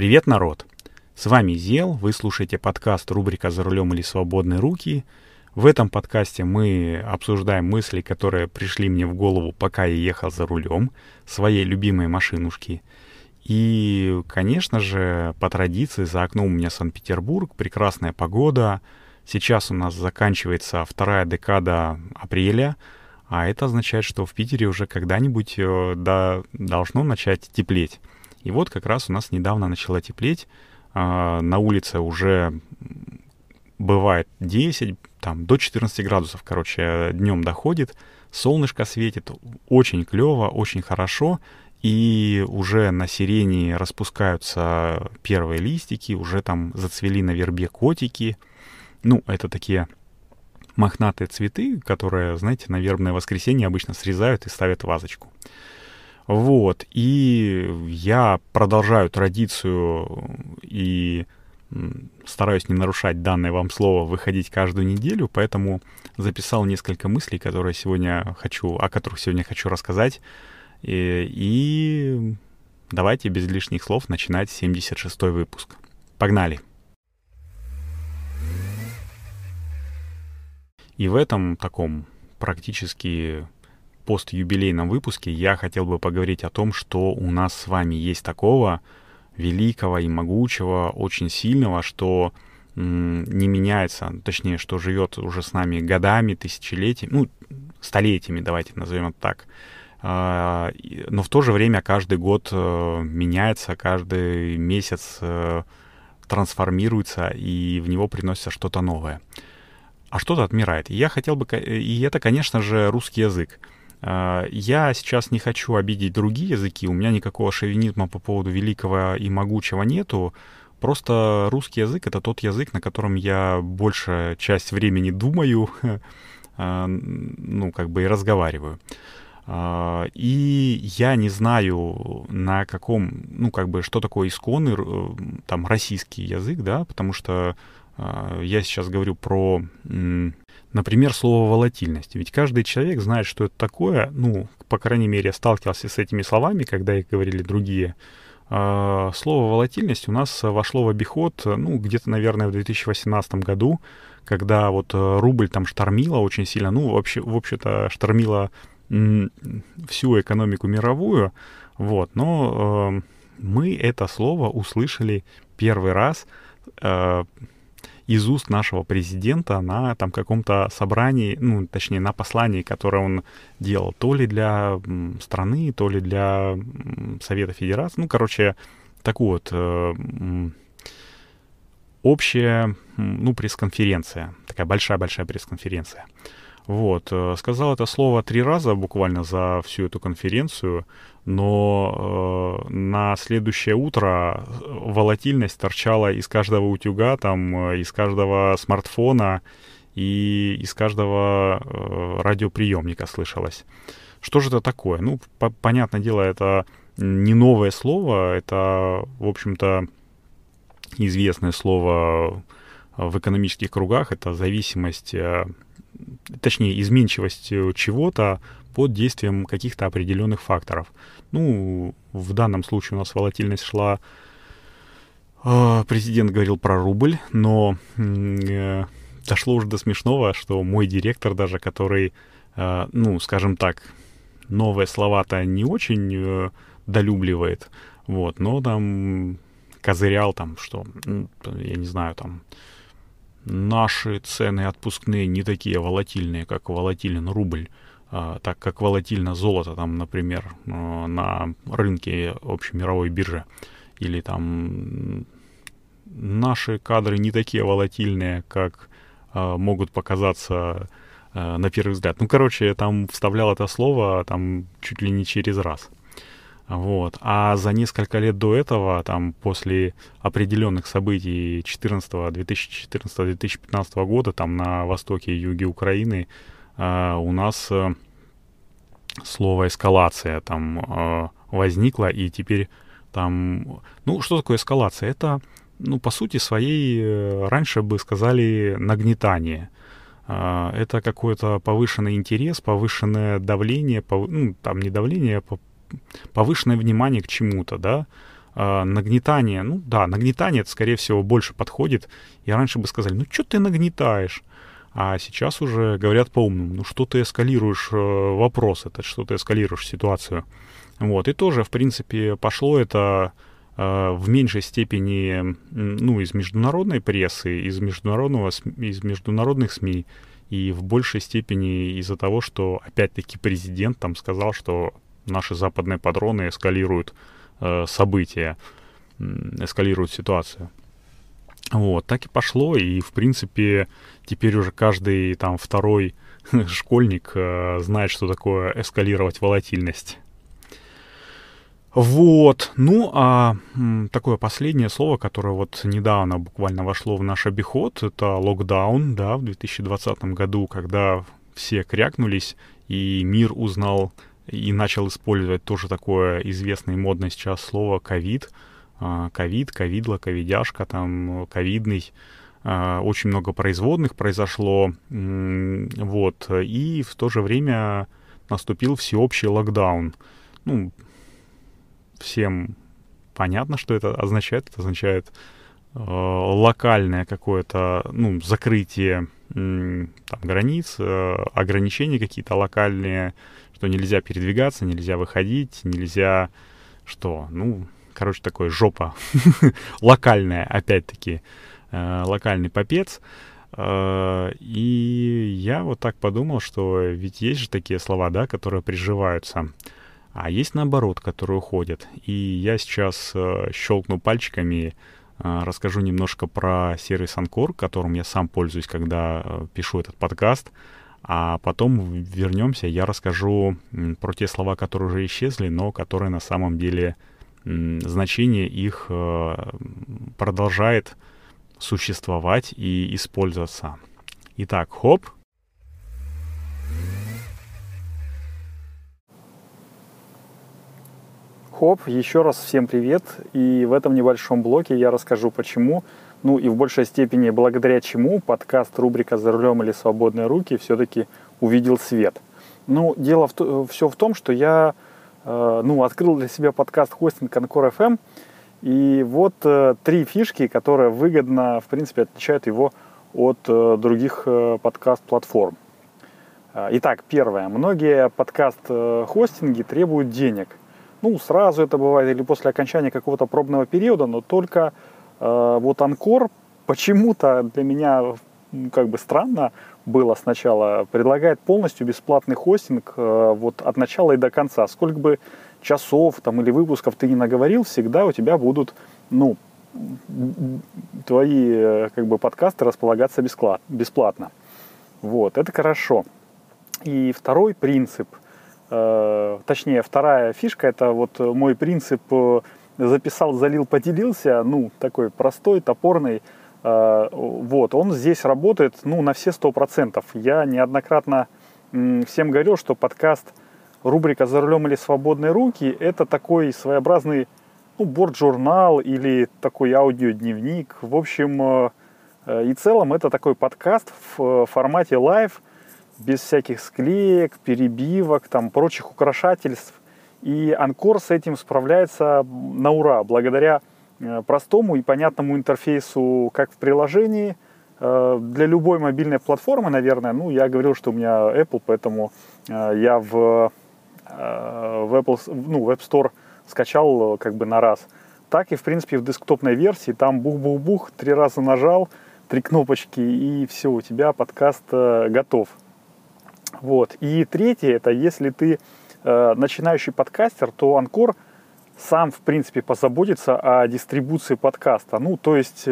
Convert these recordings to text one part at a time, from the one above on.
Привет, народ! С вами Зел, вы слушаете подкаст рубрика «За рулем или свободные руки». В этом подкасте мы обсуждаем мысли, которые пришли мне в голову, пока я ехал за рулем своей любимой машинушки. И, конечно же, по традиции, за окном у меня Санкт-Петербург, прекрасная погода. Сейчас у нас заканчивается вторая декада апреля, а это означает, что в Питере уже когда-нибудь должно начать теплеть. И вот как раз у нас недавно начало теплеть. На улице уже бывает 10, там до 14 градусов, короче, днем доходит. Солнышко светит, очень клево, очень хорошо. И уже на сирени распускаются первые листики, уже там зацвели на вербе котики. Ну, это такие мохнатые цветы, которые, знаете, на вербное воскресенье обычно срезают и ставят в вазочку. Вот, и я продолжаю традицию и стараюсь не нарушать данное вам слово, выходить каждую неделю, поэтому записал несколько мыслей, о которых сегодня хочу рассказать. И давайте без лишних слов начинать 76-й выпуск. Погнали! И в этом таком практически постюбилейном выпуске я хотел бы поговорить о том, что у нас с вами есть такого великого и могучего, очень сильного, что не меняется, точнее, что живет уже с нами годами, тысячелетиями, столетиями, давайте назовем это так. Но в то же время каждый год меняется, каждый месяц трансформируется, и в него приносится что-то новое. А что-то отмирает. И это, конечно же, русский язык. Я сейчас не хочу обидеть другие языки, у меня никакого шовинизма по поводу великого и могучего нету, просто русский язык — это тот язык, на котором я большая часть времени думаю, и разговариваю. И я не знаю, на каком, что такое исконный, там, российский язык, да, потому что я сейчас говорю про, например, слово «волатильность». Ведь каждый человек знает, что это такое. По крайней мере, я сталкивался с этими словами, когда их говорили другие. Слово «волатильность» у нас вошло в обиход, где-то, наверное, в 2018 году, когда вот рубль там штормило очень сильно, в общем-то, штормило всю экономику мировую. Вот, но мы это слово услышали первый раз из уст нашего президента на там каком-то собрании, на послании, которое он делал то ли для страны, то ли для Совета Федерации. Общая, пресс-конференция, такая большая-большая пресс-конференция. Вот, сказал это слово 3 раза буквально за всю эту конференцию, но на следующее утро волатильность торчала из каждого утюга, там, из каждого смартфона и из каждого радиоприемника слышалось. Что же это такое? Понятное дело, это не новое слово, это, в общем-то, известное слово в экономических кругах, это зависимость... изменчивость чего-то под действием каких-то определенных факторов. В данном случае у нас волатильность шла... Президент говорил про рубль, но дошло уже до смешного, что мой директор даже, который, новые слова-то не очень долюбливает, вот, но там козырял там, что, наши цены отпускные не такие волатильные, как волатилен рубль, так как волатильно золото, там, например, на рынке общемировой биржи. Или там наши кадры не такие волатильные, как могут показаться на первый взгляд. Я там вставлял это слово там чуть ли не через раз. Вот. А за несколько лет до этого, там, после определенных событий 2014-2015 года, там, на востоке и юге Украины, у нас слово «эскалация» там возникло, и теперь там... что такое эскалация? Это, по сути своей, раньше бы сказали «нагнетание». Это какой-то повышенный интерес, повышенное давление, повышенное внимание к чему-то, да, нагнетание, ну да, нагнетание это, скорее всего, больше подходит. И раньше бы сказали, ну что ты нагнетаешь? А сейчас уже говорят по-умному, ну что ты эскалируешь вопрос, это что ты эскалируешь ситуацию. Вот, и тоже, в принципе, пошло это в меньшей степени, ну, из международной прессы, из международных СМИ, и в большей степени из-за того, что, опять-таки, президент там сказал, что наши западные патроны эскалируют события, эскалируют ситуацию. Вот, так и пошло, и, в принципе, теперь уже каждый там второй школьник знает, что такое эскалировать волатильность. Вот, ну, а такое последнее слово, которое вот недавно буквально вошло в наш обиход, это локдаун, да, в 2020 году, когда все крякнулись, и мир узнал и начал использовать тоже такое известное и модное сейчас слово «ковид», «ковид», «ковидло», «ковидяшка», там, «ковидный». Очень много производных произошло, вот, и в то же время наступил всеобщий локдаун, ну, всем понятно, что это означает. Это означает локальное какое-то, ну, закрытие там, границ, ограничения какие-то локальные, что нельзя передвигаться, нельзя выходить, нельзя что? Ну, короче, такое жопа. Локальная, опять-таки, локальный попец. И я вот так подумал, что ведь есть же такие слова, да, которые приживаются. А есть наоборот, которые уходят. И я сейчас щелкну пальчиками, расскажу немножко про сервис Anchor, которым я сам пользуюсь, когда пишу этот подкаст. А потом вернемся, я расскажу про те слова, которые уже исчезли, но которые на самом деле значение их продолжает существовать и использоваться. Итак, хоп! Хоп, еще раз всем привет, и в этом небольшом блоке я расскажу почему, ну и в большей степени благодаря чему подкаст рубрика «За рулем» или «Свободные руки» все-таки увидел свет. Ну, дело все в том, что я открыл для себя подкаст хостинг Anchor.fm, и вот три фишки, которые выгодно, в принципе, отличают его от других подкаст-платформ. Итак, первое. Многие подкаст-хостинги требуют денег. Ну, сразу это бывает или после окончания какого-то пробного периода, но только вот Anchor почему-то для меня как бы странно было сначала, предлагает полностью бесплатный хостинг вот от начала и до конца. Сколько бы часов там, или выпусков ты ни наговорил, всегда у тебя будут, ну, твои как бы подкасты располагаться бесплатно. Вот, это хорошо. И второй принцип. Точнее, вторая фишка, это вот мой принцип записал, залил, поделился, ну, такой простой, топорный, вот, он здесь работает, ну, на все 100%. Я неоднократно всем говорил, что подкаст рубрика «За рулем» или «Свободные руки» это такой своеобразный, ну, борт-журнал или такой аудиодневник, в общем, и целом это такой подкаст в формате лайв, без всяких склеек, перебивок, там, прочих украшательств. И Anchor с этим справляется на ура, благодаря простому и понятному интерфейсу, как в приложении, для любой мобильной платформы, наверное. Ну, я говорил, что у меня Apple, поэтому я в Apple, ну, в App Store скачал как бы на раз. Так и, в принципе, в десктопной версии, там бух-бух-бух, 3 раза нажал, 3 кнопочки, и все, у тебя подкаст готов. Вот. И третье, это если ты начинающий подкастер, то Anchor сам, в принципе, позаботится о дистрибуции подкаста. Ну, то есть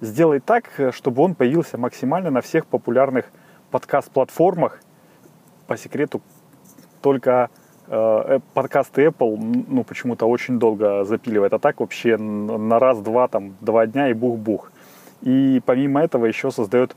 сделай так, чтобы он появился максимально на всех популярных подкаст-платформах. По секрету, только подкасты Apple, ну, почему-то очень долго запиливает. А так вообще на раз-два, там, 2 дня и бух-бух. И помимо этого еще создает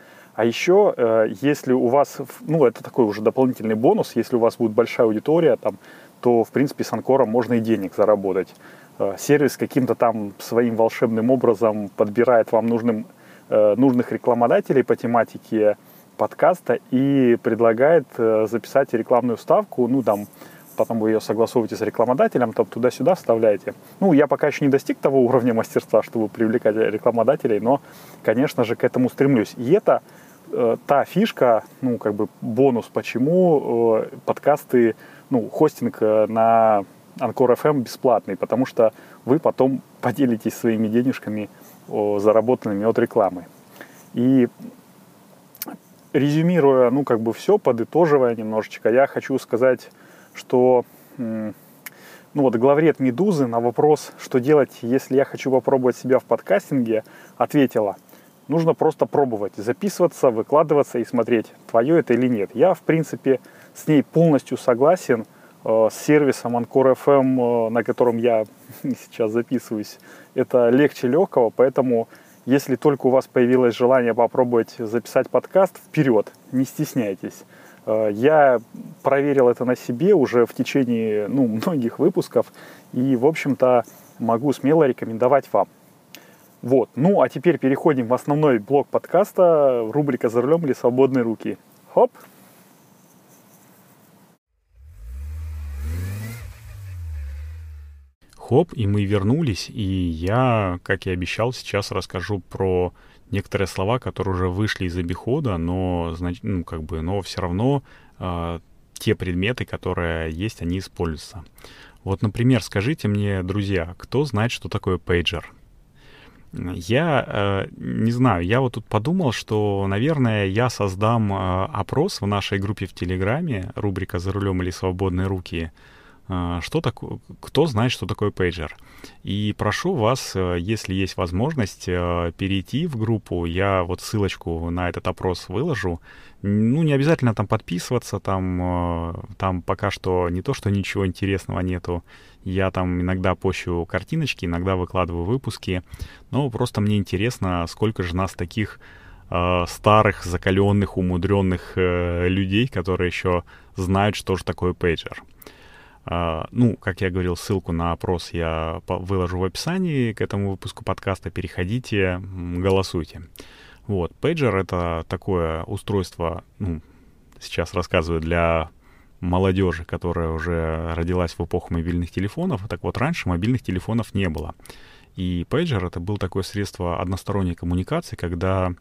А еще, если у вас, ну, это такой уже дополнительный бонус, если у вас будет большая аудитория, там, то, в принципе, с Анкором можно и денег заработать. Сервис каким-то там своим волшебным образом подбирает вам нужных рекламодателей по тематике подкаста и предлагает записать рекламную вставку, ну, там, потом вы ее согласовываете с рекламодателем, там, туда-сюда вставляете. Ну, я пока еще не достиг того уровня мастерства, чтобы привлекать рекламодателей, но, конечно же, к этому стремлюсь. И это та фишка, ну, как бы бонус, почему подкасты, ну, хостинг на Anchor.fm бесплатный, потому что вы потом поделитесь своими денежками, заработанными от рекламы. И резюмируя, ну, как бы все, подытоживая немножечко, я хочу сказать, что, ну, вот главред «Медузы» на вопрос, что делать, если я хочу попробовать себя в подкастинге, ответила: нужно просто пробовать, записываться, выкладываться и смотреть, твое это или нет. Я, в принципе, с ней полностью согласен. С сервисом Anchor.fm, на котором я сейчас записываюсь, это легче легкого, поэтому, если только у вас появилось желание попробовать записать подкаст, вперед, не стесняйтесь. Я проверил это на себе уже в течение, ну, многих выпусков и, в общем-то, могу смело рекомендовать вам. Вот. Ну, а теперь переходим в основной блок подкаста, рубрика «За рулем» или «Свободные руки». Хоп! Хоп, и мы вернулись, и я, как и обещал, сейчас расскажу про некоторые слова, которые уже вышли из обихода, но, ну, как бы, но все равно те предметы, которые есть, они используются. Вот, например, скажите мне, друзья, кто знает, что такое пейджер? Я не знаю, я вот тут подумал, что, наверное, я создам опрос в нашей группе в Телеграме, рубрика «За рулем» или «Свободные руки», кто знает, что такое пейджер. И прошу вас, если есть возможность, перейти в группу. Я вот ссылочку на этот опрос выложу. Ну, не обязательно там подписываться, там пока что не то, что ничего интересного нету. Я там иногда пощу картиночки, иногда выкладываю выпуски. Но просто мне интересно, сколько же нас таких старых, закаленных, умудренных людей, которые еще знают, что же такое пейджер. Ну, как я говорил, ссылку на опрос я выложу в описании к этому выпуску подкаста. Переходите, голосуйте. Вот, пейджер — это такое устройство, ну, сейчас рассказываю для молодежи, которая уже родилась в эпоху мобильных телефонов. Так вот, раньше мобильных телефонов не было. И пейджер — это было такое средство односторонней коммуникации, когда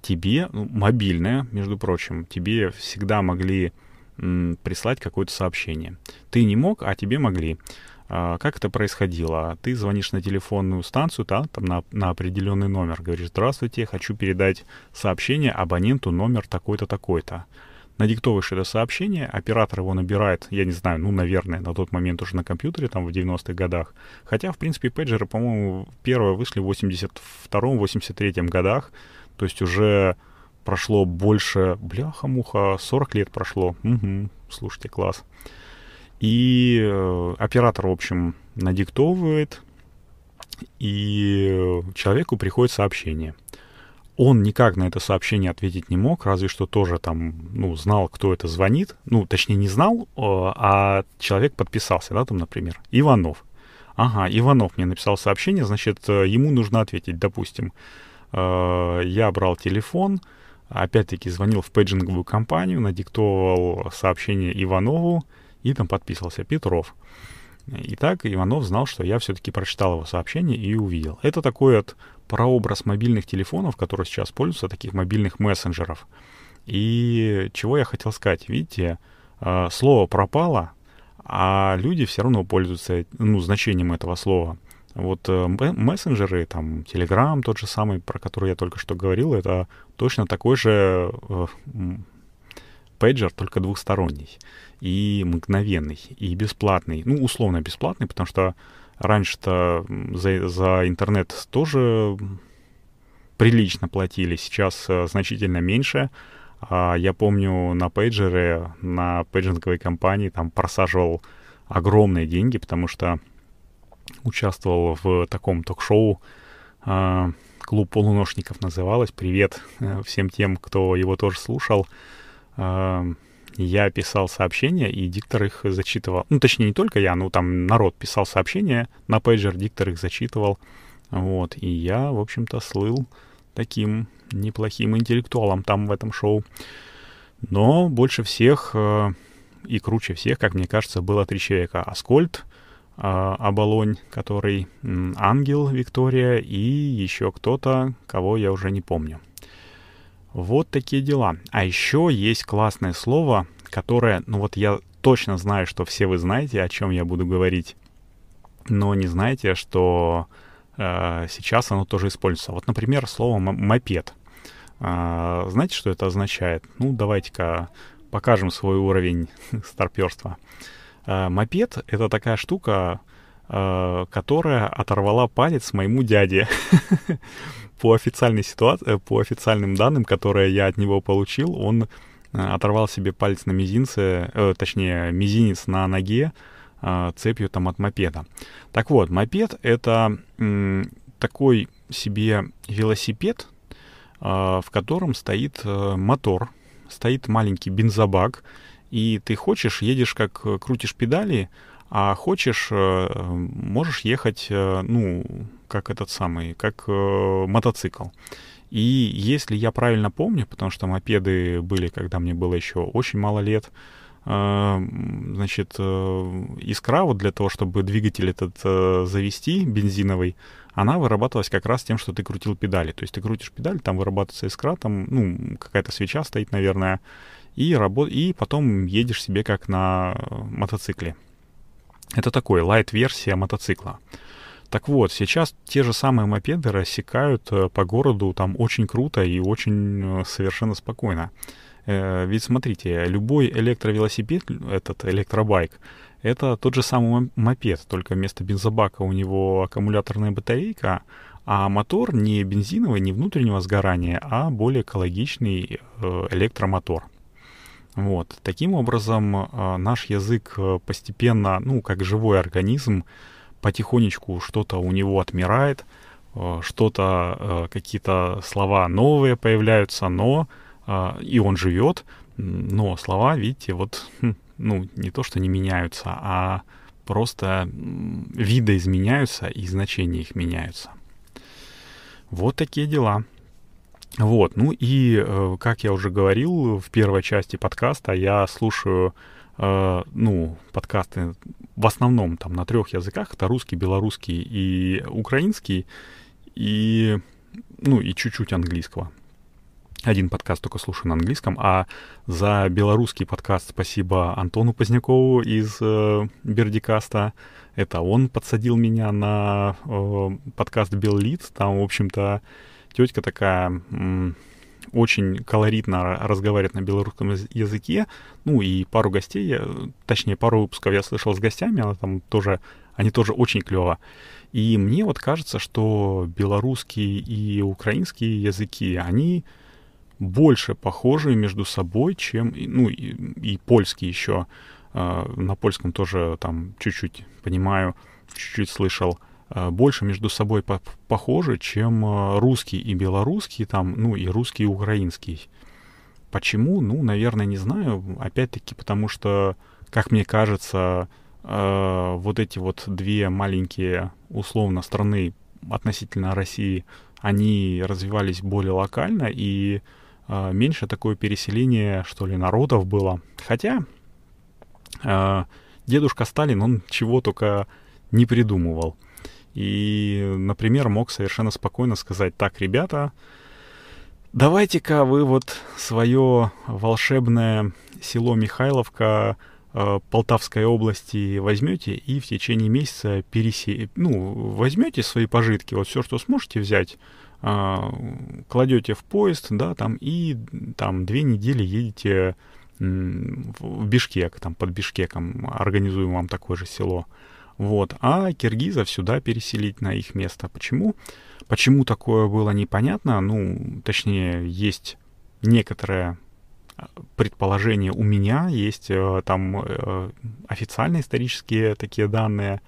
тебе, ну, мобильное, между прочим, тебе всегда могли прислать какое-то сообщение. Ты не мог, а тебе могли. Как это происходило? Ты звонишь на телефонную станцию, там на определенный номер, говоришь: «Здравствуйте, хочу передать сообщение абоненту номер такой-то, такой-то». Надиктовываешь это сообщение, оператор его набирает, я не знаю, ну, наверное, на тот момент уже на компьютере, там, в 90-х годах. Хотя, в принципе, пейджеры, по-моему, первые вышли в 82-83 годах, то есть уже прошло больше, бляха-муха, 40 лет прошло. Угу, слушайте, класс. И оператор, в общем, надиктовывает, и человеку приходит сообщение. Он никак на это сообщение ответить не мог, разве что тоже там, ну, знал, кто это звонит. Ну, точнее, не знал, а человек подписался, да, там, например, Иванов. Ага, Иванов мне написал сообщение, значит, ему нужно ответить, допустим. Я брал телефон, опять-таки звонил в пейджинговую компанию, надиктовал сообщение Иванову и там подписался Петров. И так Иванов знал, что я все-таки прочитал его сообщение и увидел. Это такой вот прообраз мобильных телефонов, которые сейчас пользуются, таких мобильных мессенджеров. И чего я хотел сказать? Видите, слово пропало, а люди все равно пользуются, ну, значением этого слова. Вот мессенджеры, там, Телеграм тот же самый, про который я только что говорил, это точно такой же пейджер, только двухсторонний, и мгновенный, и бесплатный, ну, условно бесплатный, потому что раньше-то за интернет тоже прилично платили, сейчас значительно меньше. Я помню, на пейджеры, на пейджинговой компании там просаживал огромные деньги, потому что участвовал в таком ток-шоу, «Клуб полуношников» называлось. Привет всем тем, кто его тоже слушал. Я писал сообщения, и диктор их зачитывал. Ну, точнее, не только я, но там народ писал сообщения на пейджер, диктор их зачитывал. Вот, и я, в общем-то, слыл таким неплохим интеллектуалом там в этом шоу. Но больше всех и круче всех, как мне кажется, было три человека. Аскольд, Оболонь, который Ангел, Виктория и еще кто-то, кого я уже не помню. Вот такие дела. А еще есть классное слово, которое, ну вот я точно знаю, что все вы знаете, о чем я буду говорить, но не знаете, что сейчас оно тоже используется. Вот, например, слово «мопед». Знаете, что это означает? Ну, давайте-ка покажем свой уровень старперства. Мопед — это такая штука, которая оторвала палец моему дяде. По официальной ситуации, по официальным данным, которые я от него получил, он оторвал себе палец на мизинце, точнее, мизинец на ноге цепью там от мопеда. Так вот, мопед — это такой себе велосипед, в котором стоит мотор, стоит маленький бензобак, и ты хочешь, едешь, как крутишь педали, а хочешь, можешь ехать, ну, как этот самый, как мотоцикл. И если я правильно помню, потому что мопеды были, когда мне было еще очень мало лет, значит, искра вот для того, чтобы двигатель этот завести, бензиновый, она вырабатывалась как раз тем, что ты крутил педали. То есть ты крутишь педаль, там вырабатывается искра, там, ну, какая-то свеча стоит, наверное, и потом едешь себе как на мотоцикле. Это такой лайт-версия мотоцикла. Так вот, сейчас те же самые мопеды рассекают по городу там очень круто и очень совершенно спокойно. Ведь смотрите, любой электровелосипед, этот электробайк, это тот же самый мопед, только вместо бензобака у него аккумуляторная батарейка, а мотор не бензиновый, не внутреннего сгорания, а более экологичный электромотор. Вот. Таким образом, наш язык постепенно, ну, как живой организм, потихонечку что-то у него отмирает, что-то, какие-то слова новые появляются, но, и он живет, но слова, видите, вот, ну, не то, что не меняются, а просто виды изменяются и значения их меняются. Вот такие дела. Вот, ну и, как я уже говорил в первой части подкаста, я слушаю, ну, подкасты в основном там на трех языках, это русский, белорусский и украинский, и, ну, и чуть-чуть английского. Один подкаст только слушаю на английском, а за белорусский подкаст спасибо Антону Позднякову из Бердикаста. Это он подсадил меня на подкаст «Беллиц», там, в общем-то, тетка такая очень колоритно разговаривает на белорусском языке. Ну и пару гостей, точнее пару выпусков я слышал с гостями, она там тоже, они тоже очень клево. И мне вот кажется, что белорусские и украинские языки, они больше похожи между собой, чем, ну и польский еще. На польском тоже там чуть-чуть понимаю, чуть-чуть слышал. Больше между собой похожи, чем русский и белорусский, там, ну и русский и украинский. Почему? Ну, наверное, не знаю. Опять-таки, потому что, как мне кажется, вот эти вот две маленькие, условно, страны относительно России, они развивались более локально, и меньше такое переселение, что ли, народов было. Хотя дедушка Сталин, он чего только не придумывал. И, например, мог совершенно спокойно сказать: так, ребята, давайте-ка вы вот свое волшебное село Михайловка Полтавской области возьмете и в течение месяца ну, возьмете свои пожитки, вот все, что сможете взять, кладете в поезд, да, там, и там 2 недели едете в Бишкек, там под Бишкеком организуем вам такое же село. Вот, а киргизов сюда переселить на их место. Почему? Почему такое было, непонятно. Ну, точнее, есть некоторое предположение у меня, есть там официальные исторические такие данные.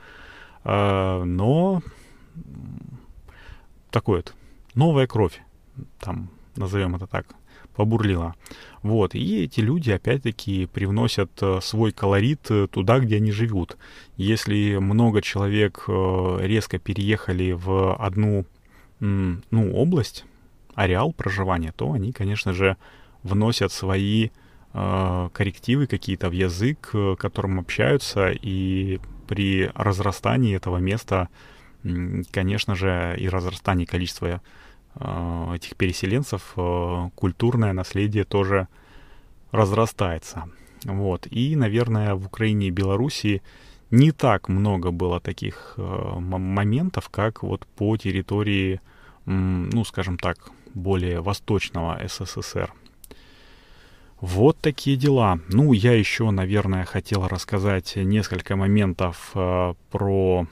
Но такое вот, новая кровь, там, назовем это так, побурлила. Вот, и эти люди, опять-таки, привносят свой колорит туда, где они живут. Если много человек резко переехали в одну, область, ареал проживания, то они, конечно же, вносят свои коррективы какие-то в язык, которым общаются, и при разрастании этого места, конечно же, и разрастании количества этих переселенцев, культурное наследие тоже разрастается. Вот. И, наверное, в Украине и Белоруссии не так много было таких моментов, как вот по территории, скажем так, более восточного СССР. Вот такие дела. Ну, я еще, наверное, хотел рассказать несколько моментов про...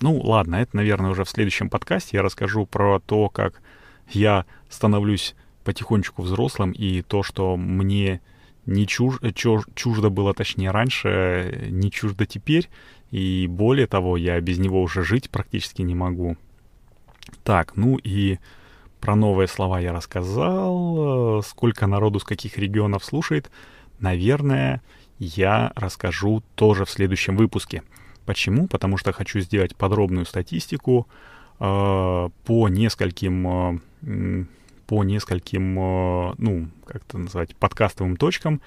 Ну, ладно, это, наверное, уже в следующем подкасте я расскажу про то, как я становлюсь потихонечку взрослым, и то, что мне не чуждо было, точнее, раньше, не чуждо теперь, и более того, я без него уже жить практически не могу. Так, ну и... Про новые слова я рассказал, сколько народу с каких регионов слушает, наверное, я расскажу тоже в следующем выпуске. Почему? Потому что хочу сделать подробную статистику по нескольким подкастовым точкам,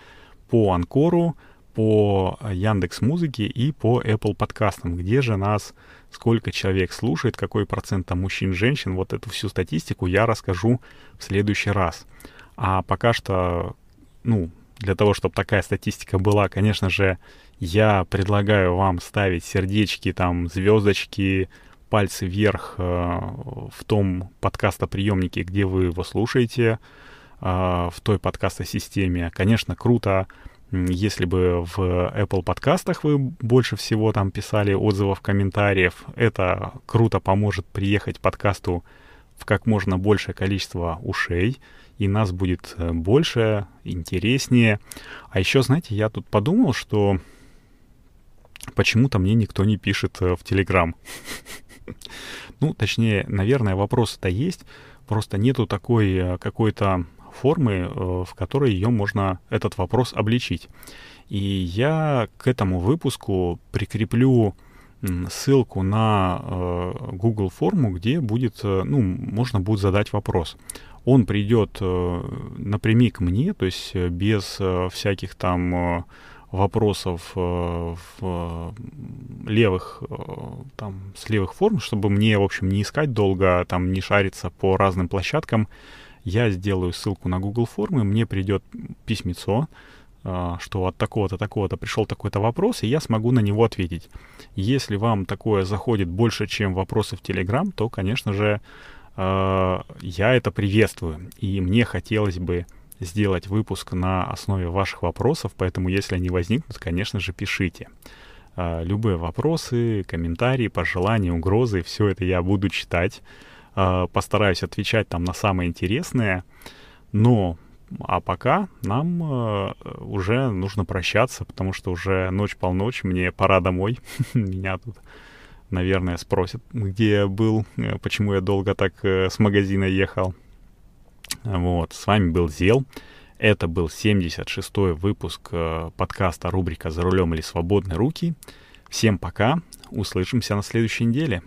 по Анкору, по Яндекс.Музыке и по Apple подкастам, где же нас, сколько человек слушает, какой процент там мужчин, женщин, вот эту всю статистику я расскажу в следующий раз. А пока что, для того, чтобы такая статистика была, конечно же, я предлагаю вам ставить сердечки, там, звездочки, пальцы вверх в том подкастоприемнике, где вы его слушаете, в той подкастосистеме. Конечно, круто, если бы в Apple подкастах вы больше всего там писали отзывов, комментариев, это круто поможет приехать подкасту в как можно большее количество ушей, и нас будет больше, интереснее. А еще, знаете, я тут подумал, что почему-то мне никто не пишет в Телеграм. Ну, точнее, наверное, вопросы-то есть, просто нету такой какой-то... формы, в которой ее можно этот вопрос обличить. И я к этому выпуску прикреплю ссылку на Google форму, где будет, можно будет задать вопрос. Он придет напрямик мне, то есть без всяких там вопросов с левых форм, чтобы мне, в общем, не искать долго, там не шариться по разным площадкам. Я сделаю ссылку на Google формы, мне придет письмецо, что от такого-то, такого-то пришел такой-то вопрос, и я смогу на него ответить. Если вам такое заходит больше, чем вопросы в Telegram, то, конечно же, я это приветствую. И мне хотелось бы сделать выпуск на основе ваших вопросов, поэтому, если они возникнут, конечно же, пишите. Любые вопросы, комментарии, пожелания, угрозы, все это я буду читать. Постараюсь отвечать там на самое интересное. Но, а пока нам уже нужно прощаться, потому что уже ночь-полночь, мне пора домой. Меня тут, наверное, спросят, где я был, почему я долго так с магазина ехал. Вот, с вами был Зел. Это был 76-й выпуск подкаста рубрика «За рулем или свободные руки». Всем пока, услышимся на следующей неделе.